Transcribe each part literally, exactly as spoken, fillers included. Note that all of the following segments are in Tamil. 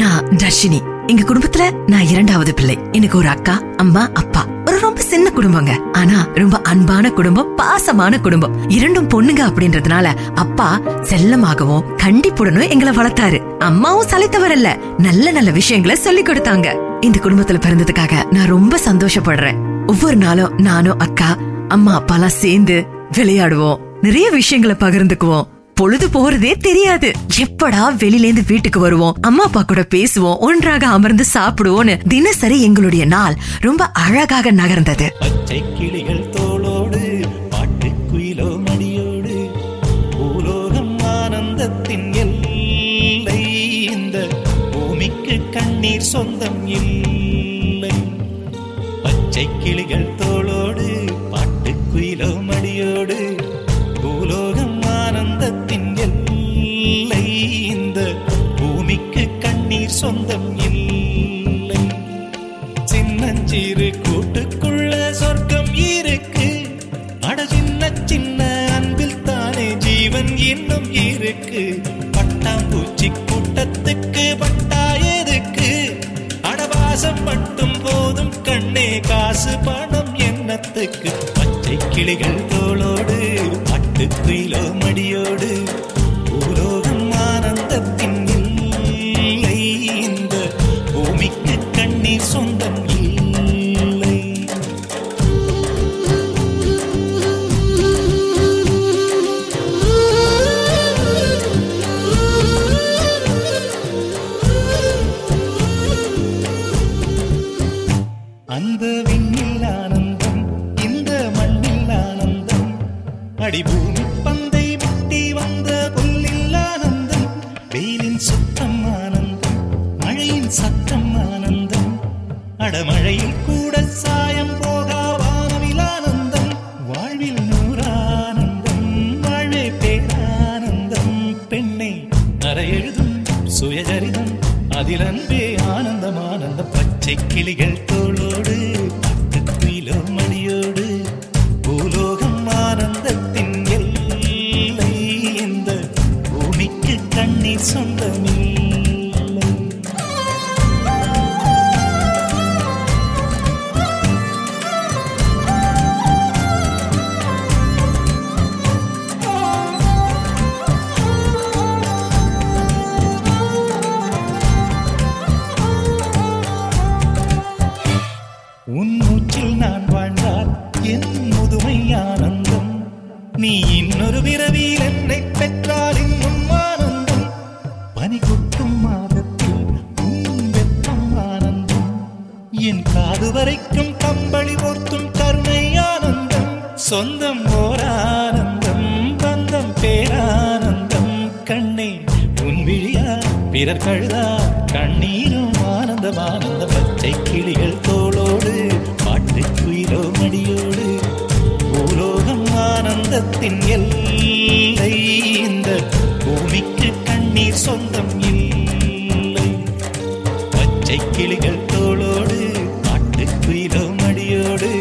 நான் தர்ஷினி. எங்க குடும்பத்துல நான் இரண்டாவது பிள்ளை. எனக்கு ஒரு அக்கா, அம்மா, அப்பா. ஒரு ரொம்ப சின்ன குடும்பங்க, ஆனா ரொம்ப அன்பான குடும்பம், பாசமான குடும்பம். இரண்டும் பொண்ணுங்க அப்படின்றதுனால அப்பா செல்லமாகவும் கண்டிப்புடனும் எங்களை வளர்த்தாரு. அம்மாவும் சளைத்தவர் இல்ல, நல்ல நல்ல விஷயங்களை சொல்லி கொடுத்தாங்க. இந்த குடும்பத்துல பிறந்ததுக்காக நான் ரொம்ப சந்தோஷப்படுறேன். ஒவ்வொரு நாளும் நானும் அக்கா, அம்மா, அப்பா எல்லாம் சேர்ந்து விளையாடுவோம், நிறைய விஷயங்களை பகிர்ந்துக்குவோம். பொழுது போறதே தெரியாது. எப்படா வெளியில இருந்து வீட்டுக்கு வருவோம், அம்மா அப்பா கூட பேசுவோம், ஒன்றாக அமர்ந்து சாப்பிடுவோம்னு தினசரி எங்களுடைய நாள் ரொம்ப அழகாக நகர்ந்தது. கண்ணீர் சொந்தம் இல்லை. பச்சை கிளிகள் தோளோடு பாட்டுக்குயிலோ மடியோடு பூலோகம் ஆனந்தத்தின் எல்லை. இந்த பூமிக்கு கண்ணீர் சொந்தம் இல்லை. சின்னஞ்சிறு கூட்டுக்குள்ள சொர்க்கம் இருக்கு. அட சின்ன சின்ன அன்பில் தானே ஜீவன் இன்னும் இருக்கு. பட்டாம்பூச்சி கூட்டத்துக்கு பட்டாயருக்கு அடவாசம் மட்டும் போதும் கண்ணே, காசு பணம் என்னத்துக்கு? பச்சை கிளிகள் தோளோடு பாட்டுக்குயிலோ மடியோடு பூலோகம் ஆனந்தத்தின் இல்லை. இந்த பூமிக்கு கண்ணீர் சொந்தம் இல்லை. அந்த விண்ணில் ஆனந்தம், இந்த மண்ணில் ஆனந்தம், அடிபூமி பந்தை முட்டி வந்த புல்லில் ஆனந்தம், வெயிலின் சுத்தம் ஆனந்தம், மழையின் சத்தம் ஆனந்தம், அடமழையில் கூட சாயம் போகா வானவில் ஆனந்தம், வாழ்வில் நூறானந்தம், வாழை பேரானந்தம், பெண்ணை அரையெழுதும் சுயசரிதம், அதில் அன்பே ஆனந்தம் ஆனந்தம். பச்சை கிளிகள் தோளோடு பாட்டுக்குயிலோ மடியோடு பூலோகம் ஆனந்தத்தின் எல்லை. இந்த பூமிக்கு கண்ணீர் சொந்தமே. உன் மூச்சில் நான் வாழ்ந்தால் என் முதுமை ஆனந்தம், நீ இன்னொரு பிறவியில் என்னை பெற்றால் இன்னும் ஆனந்தம், பனி கொட்டும் மாதத்தில் உன் வெப்பம் ஆனந்தம், என் காது வரைக்கும் கம்பளி போர்த்தும் கருணை ஆனந்தம், சொந்தம் ஓரானந்தம், பந்தம் பேரானந்தம், கண்ணே உன் விழியா பிறர் கழுதா கண்ணீரும் ஆனந்தம் ஆனந்த. பச்சை கிளிகள் தோளோடு பாட்டுக்குயிலோ மடியோடு பூலோகம் ஆனந்தத்தின் எல்லை. இந்த பூமிக்கு கண்ணீர் சொந்தம் இல்லை. பச்சை கிளிகள் தோளோடு பாட்டுக்குயிலோ மடியோடு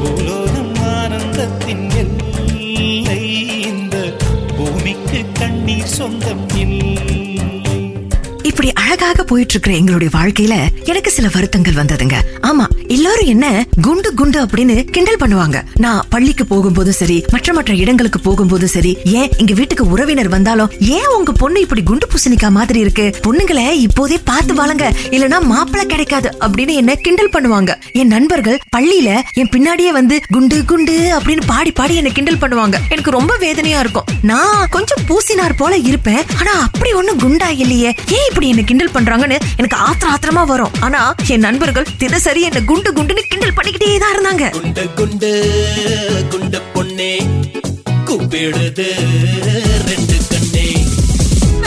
பூலோகம் ஆனந்தத்தின் எல்லை. இந்த பூமிக்கு கண்ணீர் சொந்தம் இல்லை. இப்படி அழகாக போயிட்டு இருக்கிற எங்களுடைய வாழ்க்கையில எனக்கு சில வருத்தங்கள் வந்ததுங்க. ஆமா, எல்லாரும் என்ன குண்டு குண்டு அப்படின்னு கிண்டல் பண்ணுவாங்க. நான் பள்ளிக்கு போகும்போதும் சரி, மற்ற மற்ற இடங்களுக்கு போகும்போதும் சரி, ஏன் எங்க வீட்டுக்கு உறவினர் வந்தாலும் ஏன் உங்க பொண்ணு இப்படி குண்டு பூசணிக்கா மாதிரி இருக்கு, பொண்ணுங்களை இப்போதே பார்த்து வாழுங்க, இல்லனா மாப்பிளை கிடைக்காது அப்படின்னு என்ன கிண்டல் பண்ணுவாங்க. என் நண்பர்கள் பள்ளியில என் பின்னாடியே வந்து குண்டு குண்டு அப்படின்னு பாடி பாடி என்ன கிண்டல் பண்ணுவாங்க. எனக்கு ரொம்ப வேதனையா இருக்கும். நான் கொஞ்சம் பூசினார் போல இருப்பேன், ஆனா அப்படி ஒன்னும் குண்டா இல்லையே, ஏன் இப்படி என்ன கிண்டல் பண்றாங்கன்னு எனக்கு ஆத்திர ஆத்திரமா வரும். ஆனா என் நண்பர்கள் தினசரி என்ன குண்டு குண்டுன்னு கிண்டல் பண்ணிக்கிட்டே தான் இருந்தாங்க. குண்டு குண்டு குண்டு பொண்ணே கூப்பிடுது ரெண்டு கண்ணே. We're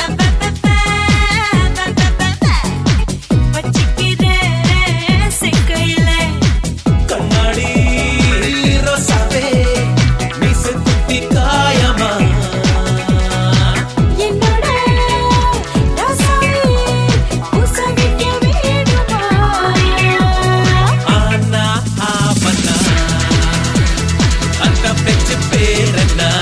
not.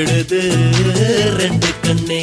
எழுது ரெண்டு கண்ணே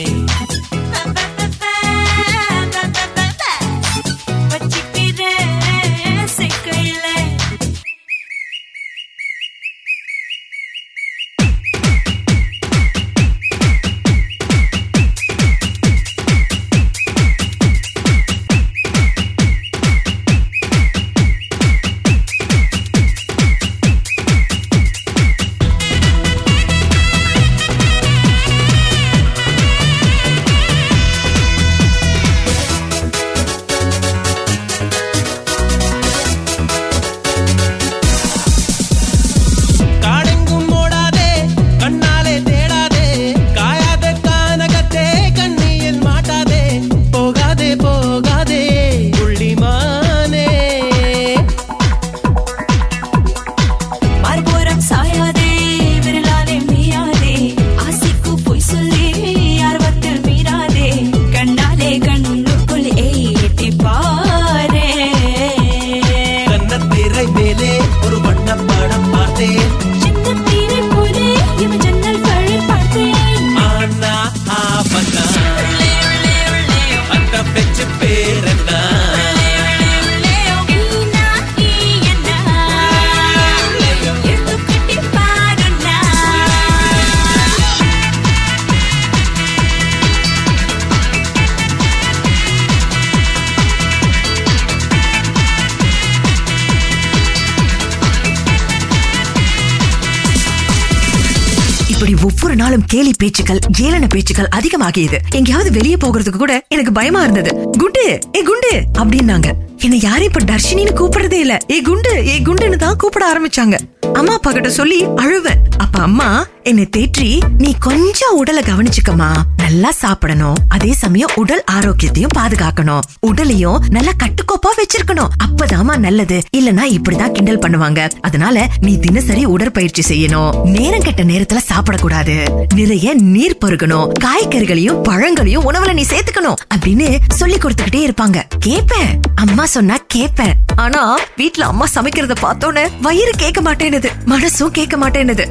ஒவ்வொரு நாளும் கேலி பேச்சுக்கள் ஏளன பேச்சுக்கள் அதிகமாகியது. எங்கேயாவது வெளியே போகிறதுக்கு கூட எனக்கு பயமா இருந்தது. குண்டு ஏ குண்டு அப்படின்னாங்க. என்ன யாரும் இப்ப தர்ஷினின்னு கூப்பிடுறதே இல்ல, ஏ குண்டு ஏ குண்டுன்னு தான் கூப்பிட ஆரம்பிச்சாங்க. அம்மா அப்பா கிட்ட சொல்லி அழுவேன். அப்ப அம்மா என்னை தேற்றி, நீ கொஞ்சம் உடலை கவனிச்சுக்கமா, நல்லா சாப்பிடணும், அதே சமயம் உடல் ஆரோக்கியத்தையும் பாதுகாக்கணும், உடலையும் நல்லா கட்டுக்கோப்பா வச்சிருக்கணும், அப்பதாமா நல்லது, இல்லனா இப்படிதான் கிண்டல் பண்ணுவாங்க. அதனால நீ தினசரி உடற்பயிற்சி செய்யணும், நேரம் கெட்ட நேரத்துல சாப்பிடக்கூடாது, நிறைய நீர் பருகணும், காய்கறிகளையும் பழங்களையும் உணவுல நீ சேர்த்துக்கணும் அப்படின்னு சொல்லி கொடுத்துக்கிட்டே இருப்பாங்க. கேப்பேன், அம்மா சொன்னா கேப்பேன். ஆனா வீட்டுல அம்மா சமைக்கிறத பார்த்தோன்னு வயிறு கேட்க மாட்டேன்னுது, மனசும் கேட்க மாட்டேன்னுது.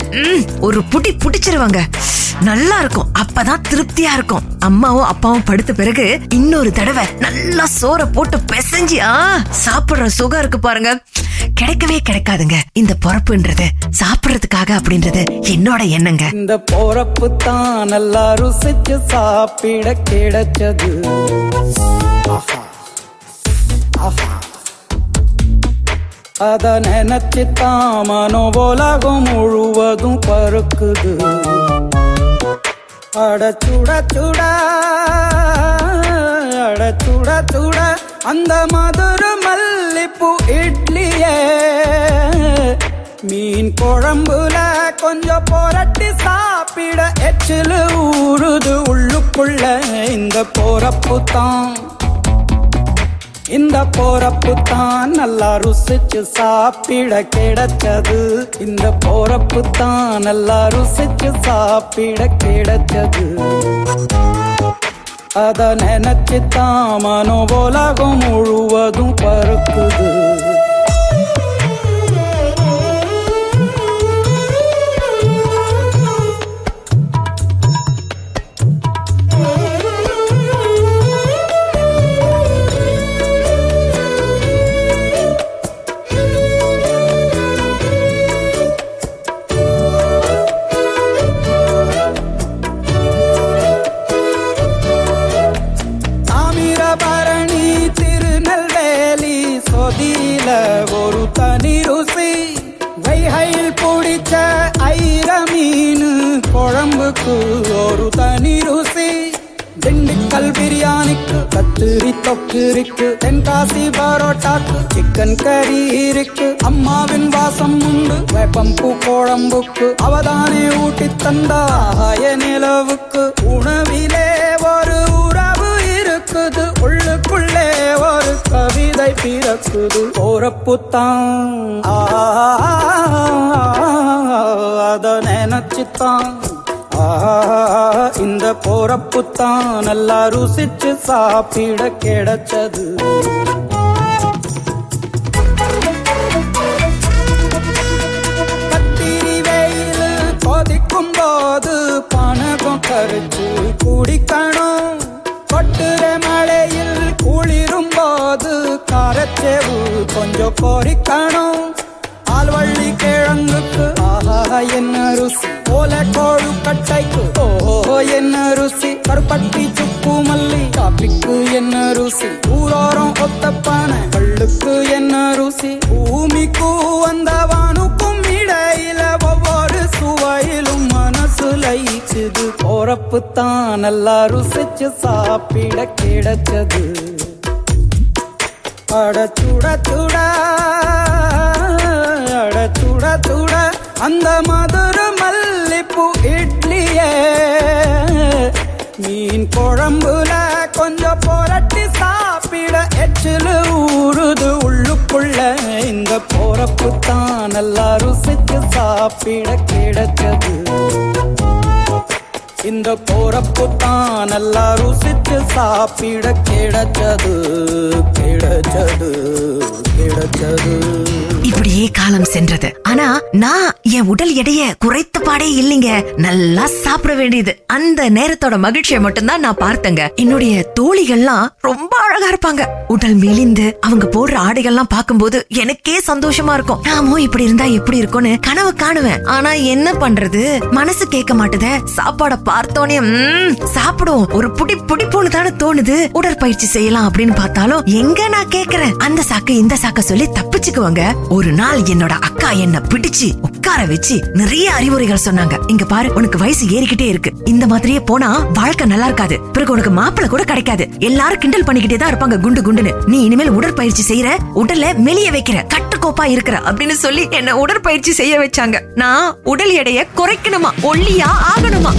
ஒரு புட்டி புடிச்சிருவாங்க, நல்லா இருக்கும், அப்பதான் திருப்தியா இருக்கும். அம்மாவும் அப்பாவும் படுத்த பிறகு இன்னொரு தடவை நல்லா சோற போட்டு பிசைஞ்சு ஆ சாப்பிடுற சுகம் இருக்கு பாருங்க, கிடைக்கவே கிடைக்காதுங்க. இந்த பொறப்புன்றது சாப்பிடுறதுக்காக அப்படின்றது என்னோட எண்ணங்க. இந்த பொறப்பு தான் நல்லா ருசிச்சு சாப்பிட கிடைச்சது. அத நினைச்சு தாமனோ உலகம் முழுவதும் பறக்குது. அடச்சுட சுட அடச்சுட சுட அந்த மதுர மல்லிப்பூ இட்லியே மீன் குழம்புல கொஞ்சம் புரட்டி சாப்பிட எச்சில் ஊறுது உள்ளுக்குள்ள. இந்த பொறப்பு தான் இந்த பொறப்பு தான் நல்லா ருசிச்சு சாப்பிட கிடைச்சது. இந்த பொறப்பு தான் நல்லா ருசிச்சு சாப்பிட கிடைச்சது. அத நினைச்சு தாமனோ உலகம் முழுவதும் பறக்குது. ஒரு தனி ருசி திண்டுக்கல் பிரியாணிக்கு, கத்திரி தொக்கிருக்கு, தென்காசி பரோட்டாக்கு, சிக்கன் கறி இருக்கு, அம்மாவின் வாசம் உண்டு வேப்பம்பூ குழம்புக்கு, அவதானே ஊட்டி தந்தாய நிலவுக்கு. உணவிலே ஒரு உறவு இருக்குது, உள்ளுக்குள்ளே ஒரு கவிதை பிறக்குது. பொறப்புத்தான் அத நினைச்சுத்தான் இந்த பொறப்பு தான் நல்லா ருசிச்சு சாப்பிட கிடைச்சது. கத்திரி வெயில் கொதிக்கும் போது கரைச்சு குடிக்கணும். கொட்டுற மழையில் குளிரும் போது காரச்சேவு கொஞ்சம் பொறிக்கணும். ஆல்வள்ளி கிழங்குக்கு ஆஹா என்ன ருசி, ஓலை கொழுக்கட்டைக்கு ஓஹோ என்ன ருசி, கருப்பட்டி சுப்பு மல்லி காப்பிக்கு என்ன ருசி, ஊரோரம் ஒத்தப்பான கள்ளுக்கு என்ன ருசி. பூமிக்கு வந்தவானுக்கும் இடையில ஒவ்வொரு சுவையிலும் மனசு லயிச்சது. போறப்புத்தான் நல்லா ருசிச்சு சாப்பிட கிடைச்சது. அடச்சுட சுட சுட சுட அந்த மதுர மல்லிப்பூ இட்லியே மீன் குழம்புல கொஞ்சம் புரட்டி சாப்பிட எச்சிலு ஊறுது உள்ளுக்குள்ள. இந்த போறப்பு தான் நல்லா ருசிச்சு சாப்பிட கிடைச்சது. இந்த போறப்பு தான் நல்லா ருசிச்சு சாப்பிட கிடைச்சது கிடைச்சது கிடைச்சது. இப்படியே காலம் சென்றது. ஆனா நான் என் உடல் எடைய குறைத்த பாடே இல்லைங்க. நல்லா சாப்பிட வேண்டியது அந்த நேரத்தோட மகிழ்ச்சியை மட்டும்தான் நான் பார்த்தேங்க. என்னுடைய தோழிகள்லாம் ரொம்ப அழகா இருப்பாங்க. உடல் மெலிந்து அவங்க போடுற ஆடைகள்லாம் பார்க்கும்போது எனக்கே சந்தோஷமா இருக்கும். நாமோ இப்படி இருந்தா எப்படி இருக்கும்னு கனவு காணுவேன். ஆனா என்ன பண்றது, மனசு கேட்க மாட்டேத. சாப்பாட பார்த்தோன்னே சாப்பிடுவோம் ஒரு புடி புடி போன்னு தானே தோணுது, உடற்பயிற்சி செய்யலாம் அப்படின்னு பார்த்தாலும் எங்க நான் கேக்குறேன் அந்த சாக்க இந்த சாக்க சொல்லி தப்பிச்சுக்குவாங்க. ஒரு நாள் என்னோட அக்கா என்ன பிடிச்சு உட்கார வச்சு நிறைய அறிவுரைகள் சொன்னாங்க. இங்க பாரு, உனக்கு வயசு ஏறிக்கிட்டே இருக்கு, இந்த மாதிரியே போனா வாழ்க்கை நல்லா இருக்காது, பிறகு உனக்கு மாப்பிள்ள கூட கிடைக்காது, எல்லாரும் கிண்டல் பண்ணிக்கிட்டே தான் இருப்பாங்க குண்டு குண்டுன்னு, நீ இனிமேல் உடற்பயிற்சி செய்யற, உடலை மெலிய வைக்கிற, கட்டுக்கோப்பா இருக்கிற அப்படின்னு சொல்லி என்ன உடற்பயிற்சி செய்ய வச்சாங்க. நான் உடல் எடையை குறைக்கணுமா, ஒல்லியா ஆகணுமா.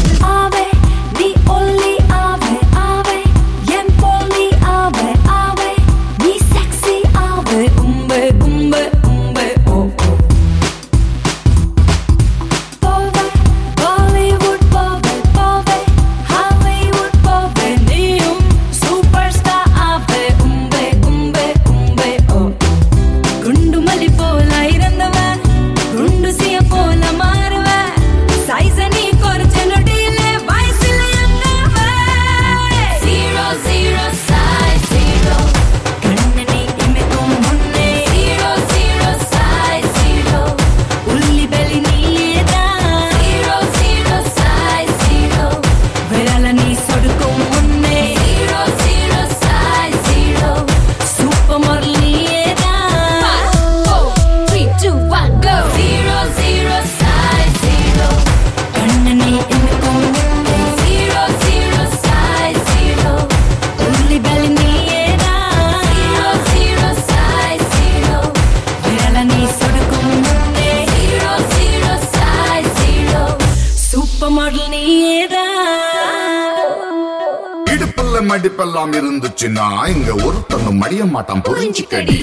மடிப்பெல்லாம் இருந்துச்சுன்னா இங்க ஒருத்தங்க மடிய மாட்டான் புரிஞ்சுக்கடி.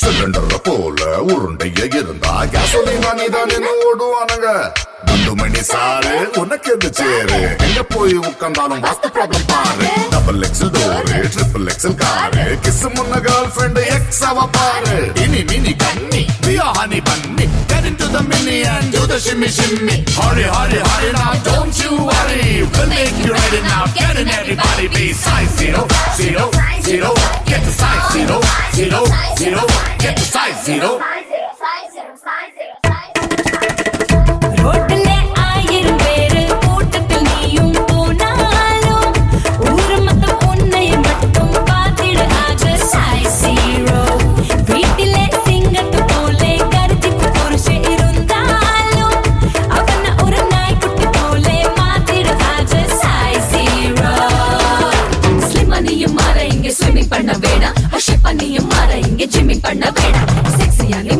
சிலிண்டர் போல உருண்டைய இருந்தா கேசோலினா நீதான் என்ன ஓடுவானுங்க. குண்டுமணி சாரு உனக்கு எது சேரு, எங்க போய் உட்கார்ந்தாலும் வாஸ்து ப்ராப்ளம் பாரு. Double XL door triple XL car, kiss முன்ன கேர்ள் ஃப்ரெண்ட் எக்ஸாவ பாரு. இனி மினி கண்ணி பியா ஹனி பண்ணி to the mini and do the shimmy shimmy. Hurry, hurry, hurry now, don't you worry, we'll make you ready now. Get in everybody, be size zero, zero, zero. Get the size zero, zero, zero. Get the size zero. பண்ண வேணா, அஷிப்பா நீயும் மாற, இங்க ஜிம்மி பண்ண வேணா, செக்ஸியா நீ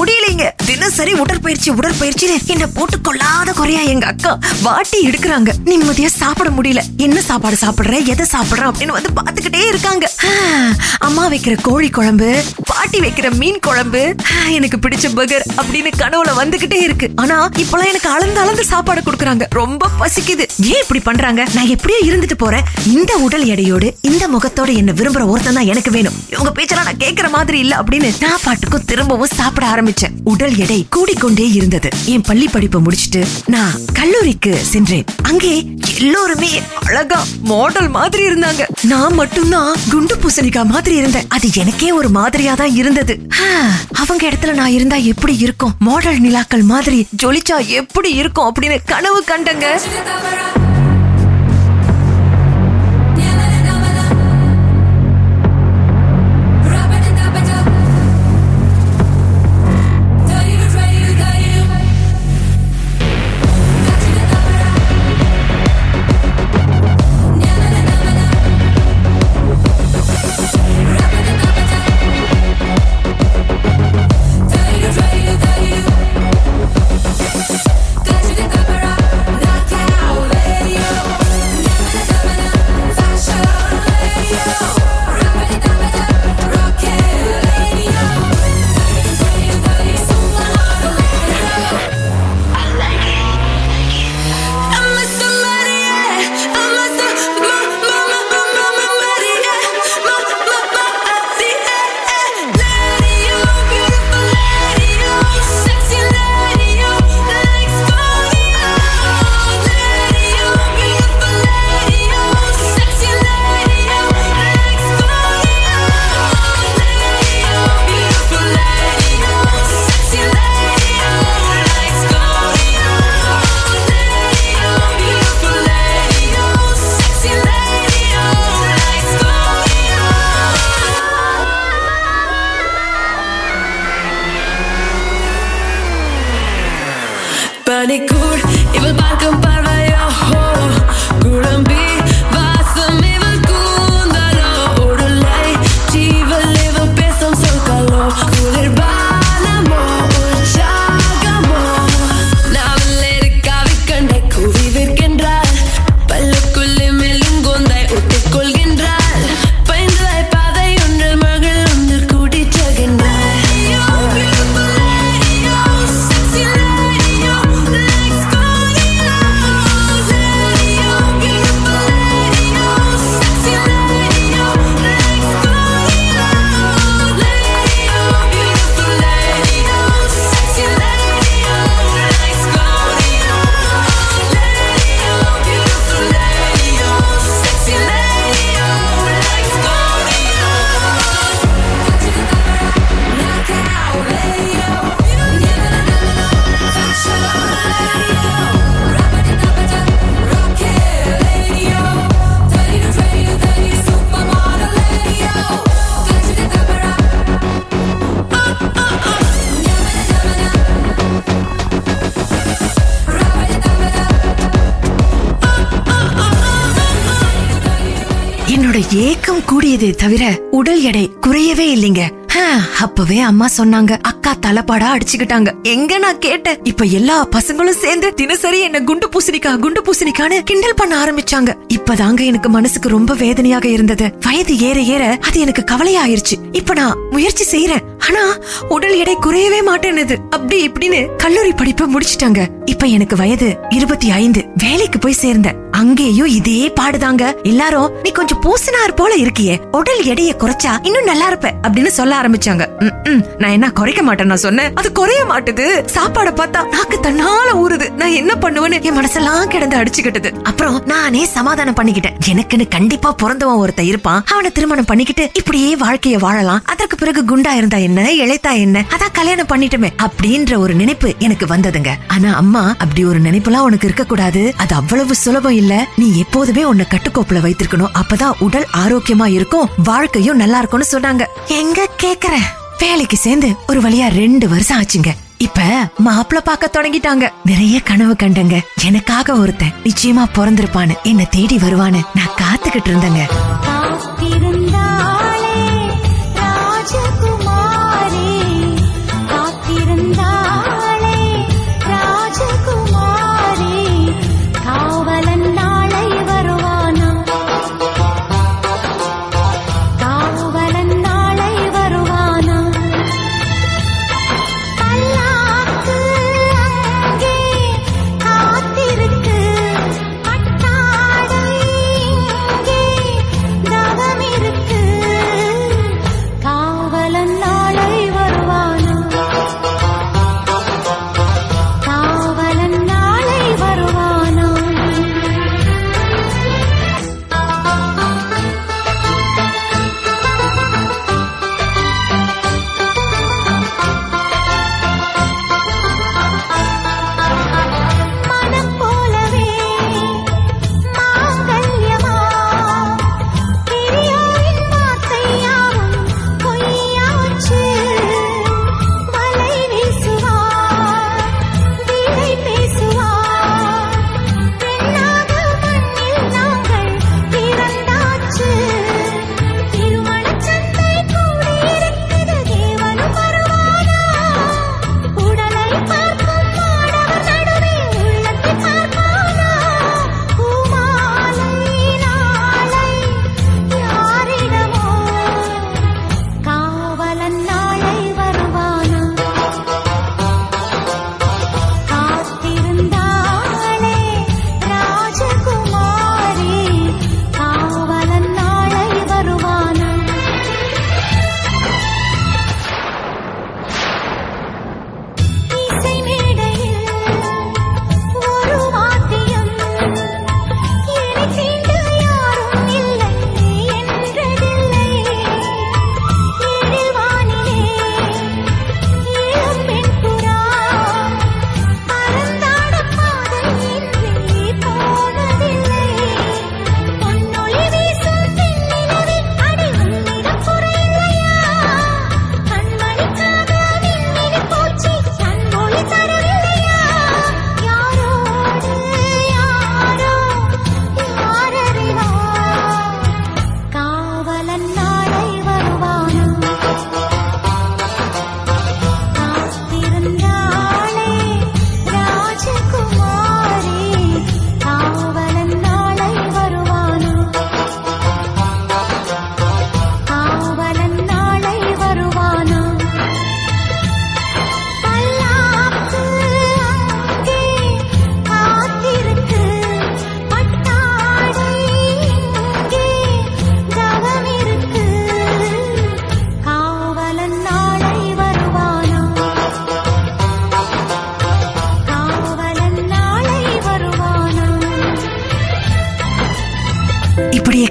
முடியலைங்க. தினசரி உடற்பயிற்சி உடற்பயிற்சி என்ன போட்டு கொள்ளாத குறையா எங்க அக்கா வாட்டி எடுக்கிறாங்க. நிம்மதியா சாப்பிட முடியல. என்ன சாப்பாடு சாப்பிடுற, எதை சாப்பிடுற அப்படின்னு வந்து பாத்துக்கிட்டே இருக்காங்க. அம்மா வைக்கிற கோழி குழம்பு, பாட்டி வைக்கிற மீன் குழம்பு, எனக்கு பிடிச்ச பர்கர் அப்படின்னு கனவுல வந்துகிட்டே இருக்கு. ஆனா இப்பெல்லாம் எனக்கு அளந்து அளந்து சாப்பாடு கொடுக்குறாங்க. ரொம்ப பசிக்குது. ஏன் இப்படி பண்றாங்க? நான் எப்படியோ இருந்துட்டு போறேன். இந்த உடல் எடையோடு இந்த முகத்தோட என்ன விரும்புற ஒருத்தன் தான் எனக்கு வேணும். இவங்க பேச்செல்லாம் நான் கேட்கற மாதிரி இல்ல அப்படின்னு நான் பாட்டுக்கும் திரும்பவும் சாப்பிட ஆரம்பிச்சேன். உடல் எடை கூடிக்கொண்டே இருந்தது. என் பள்ளி படிப்பை முடிச்சிட்டு நான் கல்லூரிக்கு சென்றேன். அங்கே எல்லோருமே அழகா மாடல் மாதிரி இருந்தாங்க. நான் மட்டும்தான் குண்டு பூசணிக்கா மாதிரி இருந்தேன். அது எனக்கே ஒரு மாதிரியா தான் இருந்தது. அவங்க இடத்துல நான் இருந்தா எப்படி இருக்கும், மாடல் நிலாக்கள் மாதிரி ஜொலிச்சா எப்படி இருக்கும் அப்படின்னு கனவு கண்டங்க. Manicure, je wil maar een paar van jou. Gulambie. ஏக்கம் கூடியதே தவிர உடல் எடை குறையவே இல்லைங்க. அப்பவே அம்மா சொன்னாங்க, அக்கா தலைப்பாடா அடிச்சுக்கிட்டாங்க. எங்க நான் கேட்டேன். இப்ப எல்லா பசங்களும் சேர்ந்து தினசரி என்ன குண்டு பூசணிக்கா குண்டு பூசணிக்கான்னு கிண்டல் பண்ண ஆரம்பிச்சாங்க. இப்பதாங்க எனக்கு மனசுக்கு ரொம்ப வேதனையாக இருந்தது. வயது ஏற ஏற அது எனக்கு கவலையாயிருச்சு. இப்ப நான் முயற்சி செய்யறேன், ஆனா உடல் எடை குறையவே மாட்டேன்னுது. அப்படி இப்படின்னு கல்லூரி படிப்பை முடிச்சிட்டாங்க. இப்ப எனக்கு வயது இருபத்தி ஐந்து. வேலைக்கு போய் சேர்ந்தேன். அங்கேயும் இதே பாடுதாங்க. எல்லாரும் நீ கொஞ்சம் பூசனார் போல இருக்கியே, உடல் எடைய குறைச்சா இன்னும் நல்லா இருப்ப அப்படின்னு சொல்ல ஆரம்பிச்சாங்க. நான் என்ன குறைக்க மாட்டேன், நான் சொன்னேன். அது குறைய மாட்டுது. சாப்பாடை பார்த்தா நாக்கு தன்னால ஊறுது. நான் என்ன பண்ணுவேன்னு என் மனசெல்லாம் கிடந்து அடிச்சுக்கிட்டது. அப்புறம் நானே சமாதானம் பண்ணிக்கிட்டேன். எனக்குன்னு கண்டிப்பா பிறந்தவன் ஒருத்த இருப்பான், அவனை திருமணம் பண்ணிக்கிட்டு இப்படியே வாழ்க்கைய வாழலாம். அதற்கு பிறகு குண்டா இருந்தா என்ன, இளைத்தா என்ன, அதான் கல்யாணம் பண்ணிட்டோமே அப்படின்ற ஒரு நினைப்பு எனக்கு வந்ததுங்க. ஆனா அம்மா, அப்படி ஒரு நினைப்புலாம் உனக்கு இருக்க கூடாது. அது அவ்வளவு சுலபம் இல்ல. நீ எப்போதுமே உன்னை கட்டுக்கோப்புல வைத்திருக்கணும். அப்பதான் உடல் ஆரோக்கியமா இருக்கும், வாழ்க்கையும் நல்லா இருக்கும்னு சொன்னாங்க. எங்க கேக்குற? வேலைக்கு சேர்ந்து ஒரு வழியா ரெண்டு வருஷம் ஆச்சுங்க. இப்ப மாப்பிள பாக்க தொடங்கிட்டாங்க. நிறைய கனவு கண்டங்க. எனக்காக ஒருத்தன் நிச்சயமா பிறந்திருப்பான்னு, என்ன தேடி வருவான்னு நான் காத்துக்கிட்டு இருந்தேங்க. ராஜகுமாரி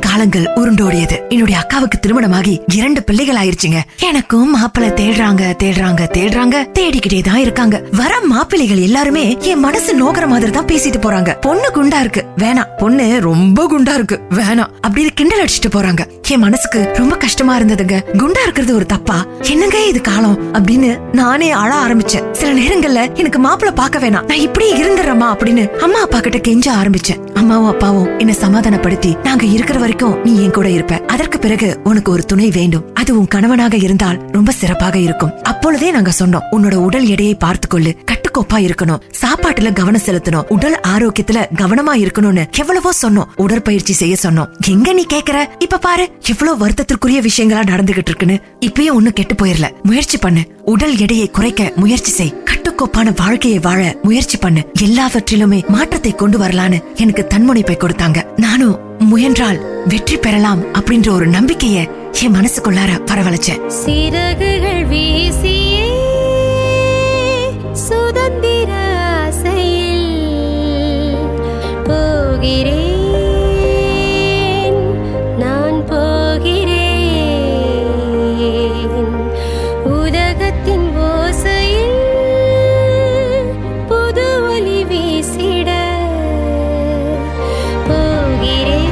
காலங்கள் உருண்டோடியது. என்னுடைய அக்காவுக்கு திருமணமாகி இரண்டு பிள்ளைகள் ஆயிருச்சுங்க. எனக்கும் மாப்பிள்ளை தேடுறாங்க தேடுறாங்க தேடுறாங்க தேடிக்கிட்டே தான் இருக்காங்க. வர மாப்பிள்ளைகள் எல்லாருமே என் மனசு நோக்கிற மாதிரி தான் பேசிட்டு போறாங்க. பொண்ணு குண்டா இருக்கு, வேணாம். பொண்ணு ரொம்ப குண்டா இருக்கு, வேணாம். அப்படின்னு கிண்டல் அடிச்சுட்டு போறாங்க. என் மனசுக்கு ரொம்ப கஷ்டமா இருந்ததுங்க. குண்டா இருக்கிறது ஒரு தப்பா? என்னங்க இது காலம் அப்படின்னு நானே அழ ஆரம்பிச்சேன். சில நேரங்கள்ல எனக்கு மாப்பிள்ளை பார்க்க வேணாம், நான் இப்படியே இருந்துடுறேம்மா அப்படின்னு அம்மா அப்பா கிட்ட கெஞ்ச ஆரம்பிச்சேன். அம்மாவும் அப்பாவும் என்ன சமாதானப்படுத்தி, நாங்க இருக்கிற வரைக்கும் நீ என் கூட இருப்ப, அதற்கு பிறகு உனக்கு ஒரு துணை வேண்டும், அது உன் கணவனாக இருந்தால் ரொம்ப சிறப்பாக இருக்கும். அப்பொழுதே நாங்க சொன்னோம், உன்னோட உடல் எடையை பார்த்துக்கொள்ளு, கட்டுக்கோப்பா இருக்கணும், சாப்பாட்டுல கவனம் செலுத்தணும், உடல் ஆரோக்கியத்துல கவனமா இருக்கணும்னு எவ்வளவோ சொன்னோம், உடற்பயிற்சி செய்ய சொன்னோம். எங்க நீ கேக்குற? இப்ப பாரு எவ்வளவு வருத்தத்திற்குரிய விஷயங்களா நடந்துகிட்டு இருக்குன்னு. இப்பயே ஒன்னும் கெட்டு போயிரல, முயற்சி பண்ணு, உடல் எடையை குறைக்க முயற்சி செய், கட்டுக்கோப்பான வாழ்க்கையை வாழ முயற்சி பண்ணு, எல்லாவற்றிலுமே மாற்றத்தை கொண்டு வரலான்னு எனக்கு தன்முனைப்பை கொடுத்தாங்க. நானும் முயன்றால் வெற்றி பெறலாம் அப்படின்ற ஒரு நம்பிக்கைய என் மனசுக்குள்ளார பரவளைச்சேன். சிறகுகள் வீசியே சுதந்திர ஆசையில் போகிறேன், நான் போகிறேன். உலகத்தின் ஓசையில் புது ஒளி வீசிட போகிறேன்.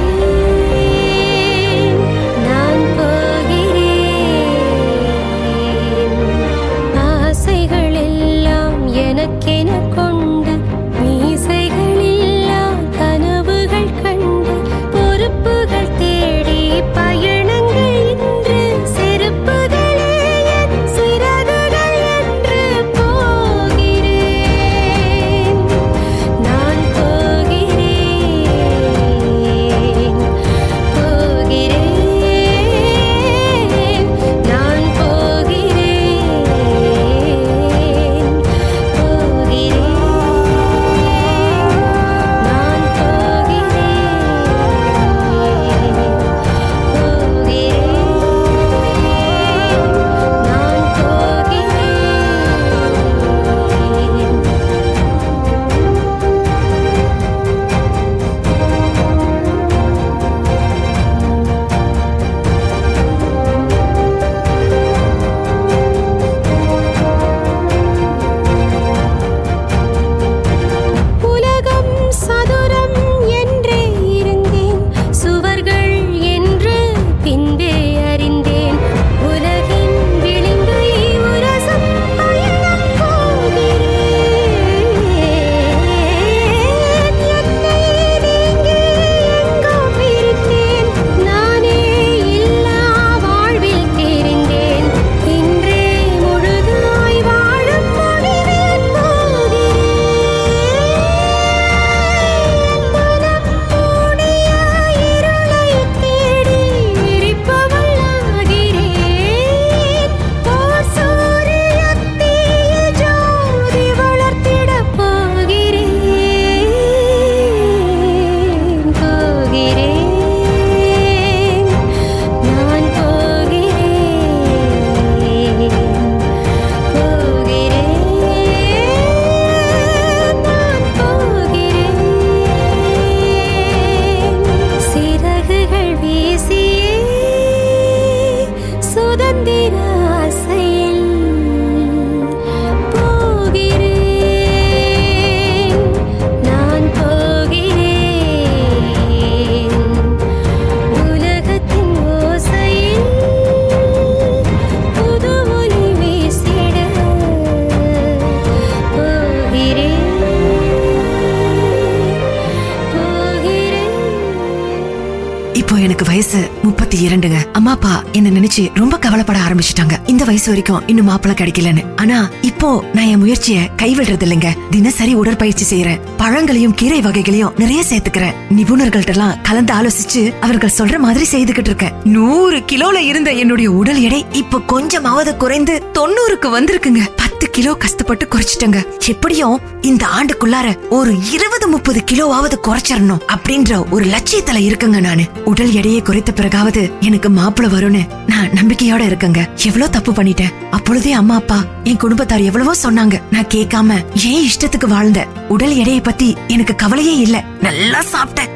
முப்பத்தி இரண்டுங்க. அம்மா அப்பா என்ன நினைச்சு ரொம்ப கவலைப்பட ஆரம்பிச்சுட்டாங்க, இந்த வயசு வரைக்கும் இன்னும் மாப்பிள்ள கிடைக்கலன்னு. ஆனா இப்போ நான் என் முயற்சியை கைவிடுறது இல்லைங்க. தினசரி உடற்பயிற்சி செய்யறேன், பழங்களையும் கீரை வகைகளையும் நிறைய சேர்த்துக்கிறேன், நிபுணர்கள்ட்ட எல்லாம் கலந்து ஆலோசிச்சு அவர்கள் சொல்ற மாதிரி செய்துகிட்டு இருக்கேன். நூறு கிலோல இருந்த என்னுடைய உடல் எடை இப்ப கொஞ்சமாவது குறைந்து தொண்ணூறுக்கு வந்திருக்குங்க. பத்து கிலோ கஷ்டப்பட்டு குறைச்சிட்டங்க. எப்படியும் இந்த ஆண்டுக்குள்ளார ஒரு இருபது முப்பது கிலோவாவது குறைச்சிடணும் அப்படின்ற ஒரு லட்சியத்துல இருக்குங்க. நானு உடல் எடையை குறைத்த பிறகாவது எனக்கு மாப்பிள்ள வரும்னு நான் நம்பிக்கையோட இருக்கங்க. எவ்வளவு தப்பு பண்ணிட்டேன், அப்பொழுதே அம்மா அப்பா என் குடும்பத்தார் எவ்வளவோ சொன்னாங்க, நான் கேட்காம ஏன் இஷ்டத்துக்கு வாழ்ந்த, உடல் எடையை பத்தி எனக்கு கவலையே இல்ல, நல்லா சாப்பிட்டேன்,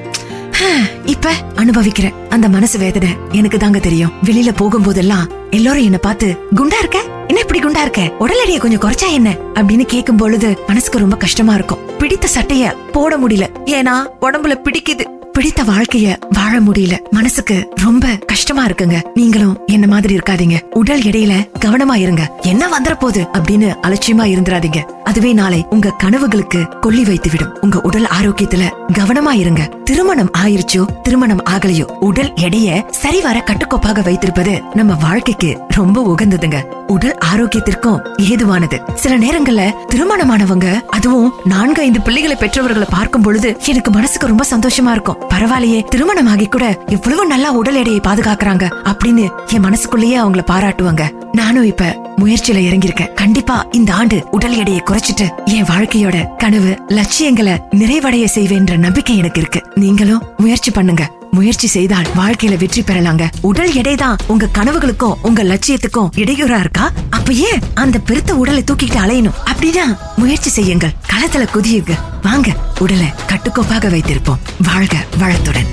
இப்ப அனுபவிக்கிற அந்த மனசு வேதனை எனக்கு தாங்க தெரியும். வெளியில போகும்போதெல்லாம் எல்லாரும் என்ன பார்த்து குண்டா இருக்க, என்ன இப்படி குண்டா இருக்க, உடல் எடையை கொஞ்சம் குறைச்சா என்ன அப்படின்னு கேட்கும் பொழுது மனசுக்கு ரொம்ப கஷ்டமா இருக்கும். பிடித்த சட்டைய போட முடியல, ஏன்னா உடம்புல பிடிக்குது. பிடித்த வாழ்க்கைய வாழ முடியல, மனசுக்கு ரொம்ப கஷ்டமா இருக்குங்க. நீங்களும் என்ன மாதிரி இருக்காதீங்க, உடல் எடையில கவனமா இருங்க. என்ன வந்துற போகுது அப்படின்னு அலட்சியமா இருந்துடாதீங்க, அதுவே நாளை உங்க கனவுகளுக்கு கொல்லி வைத்து விடும். உங்க உடல் ஆரோக்கியத்துல கவனமா இருங்க. திருமணம் ஆயிருச்சோ திருமணம் ஆகலையோ உடல் எடைய சரிவர கட்டுக்கோப்பாக வைத்திருப்பது நம்ம வாழ்க்கைக்கு ரொம்ப உகந்ததுங்க. உடல் ஆரோக்கியத்திற்கும் ஏதுவானது. சில நேரங்கள்ல திருமணமானவங்க, அதுவும் நான்கு ஐந்து பிள்ளைகளை பெற்றவர்களை பார்க்கும் பொழுது எனக்கு மனசுக்கு ரொம்ப சந்தோஷமா இருக்கும். பரவாயில்லையே, திருமணமாகி கூட இவ்வளவு நல்லா உடல் எடையை பாதுகாக்கிறாங்க அப்படின்னு என் மனசுக்குள்ளேயே அவங்களை பாராட்டுவாங்க. நானும் இப்ப முயற்சியில இறங்கியிருக்கேன். கண்டிப்பா இந்த ஆண்டு உடல் எடையை குறைச்சிட்டு என் வாழ்க்கையோட கனவு லட்சியங்களை நிறைவடைய செய்வேன்ற நம்பிக்கை எனக்கு இருக்கு. நீங்களும் முயற்சி பண்ணுங்க. முயற்சி செய்தால் வாழ்க்கையில வெற்றி பெறலாங்க. உடல் எடைதான் உங்க கனவுகளுக்கும் உங்க லட்சியத்துக்கும் இடையூறா இருக்கா? அப்ப ஏன் அந்த பெருத்த உடலை தூக்கிட்டு அலையணும்? அப்படின்னா முயற்சி செய்யுங்கள், களத்துல குதியுங்க. வாங்க, உடலை கட்டுக்கோப்பாக வைத்திருப்போம். வாழ்க வளத்துடன்.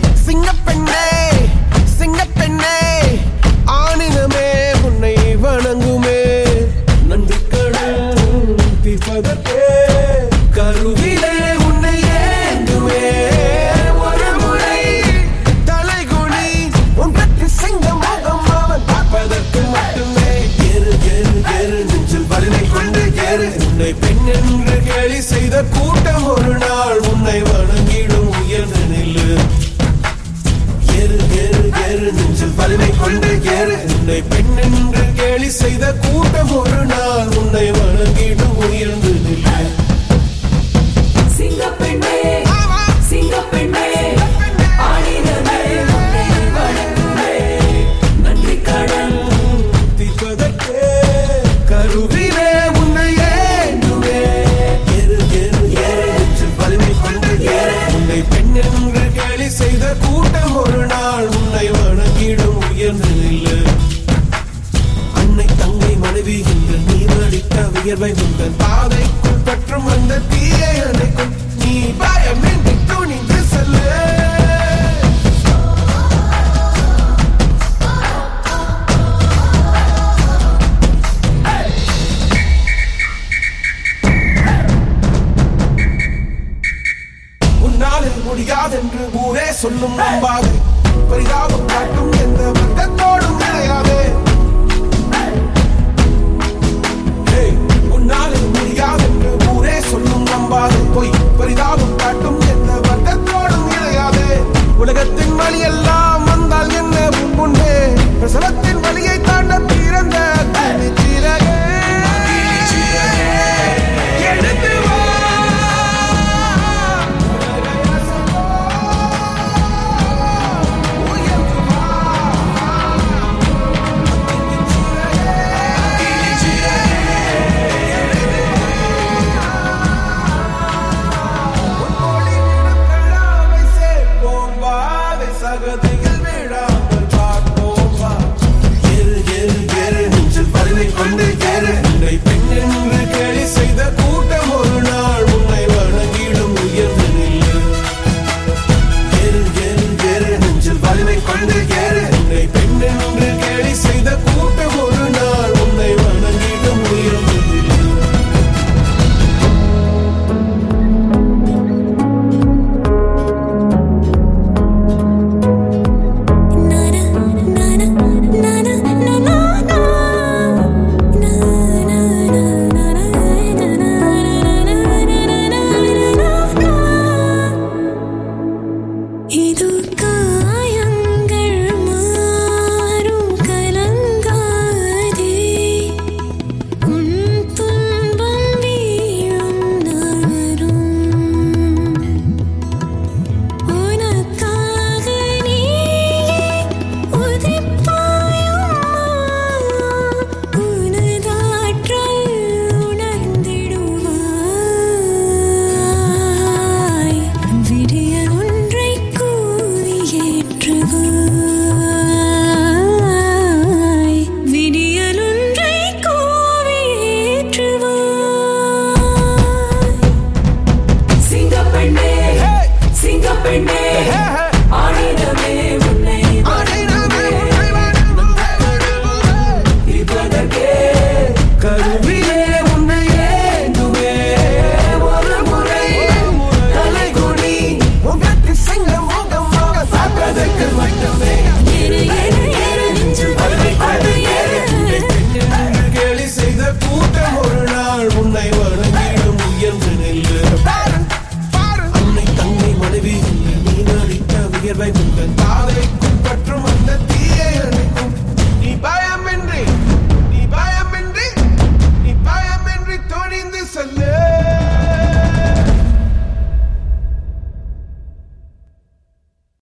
கூட்டம் ஒரு நாள் உன்னை வணங்கிடும். உயர்ந்து நில்லு, ஏறு ஏறு ஏறு, நெஞ்சில் வலிமை கொண்டு ஏறு. உன்னை பெண் என்று கேலி செய்த கூட்டம் ஒரு நாள் உன்னை வணங்கிடும். உயர்ந்து நில்லு. சிங்கப்பெண்ணே, சிங்கப்பெண்ணே, உயர்வை உங்கள் பாதைக்குள் பற்றும் வந்த தீயை அணைக்கும். நீ பயமின்றி துணிந்து செல்லு. உன்னால் முடியாதென்று ஊரே சொல்லும் நம்பாது பரிதாபம் காட்டும் எந்த வர்க்கத்தோடு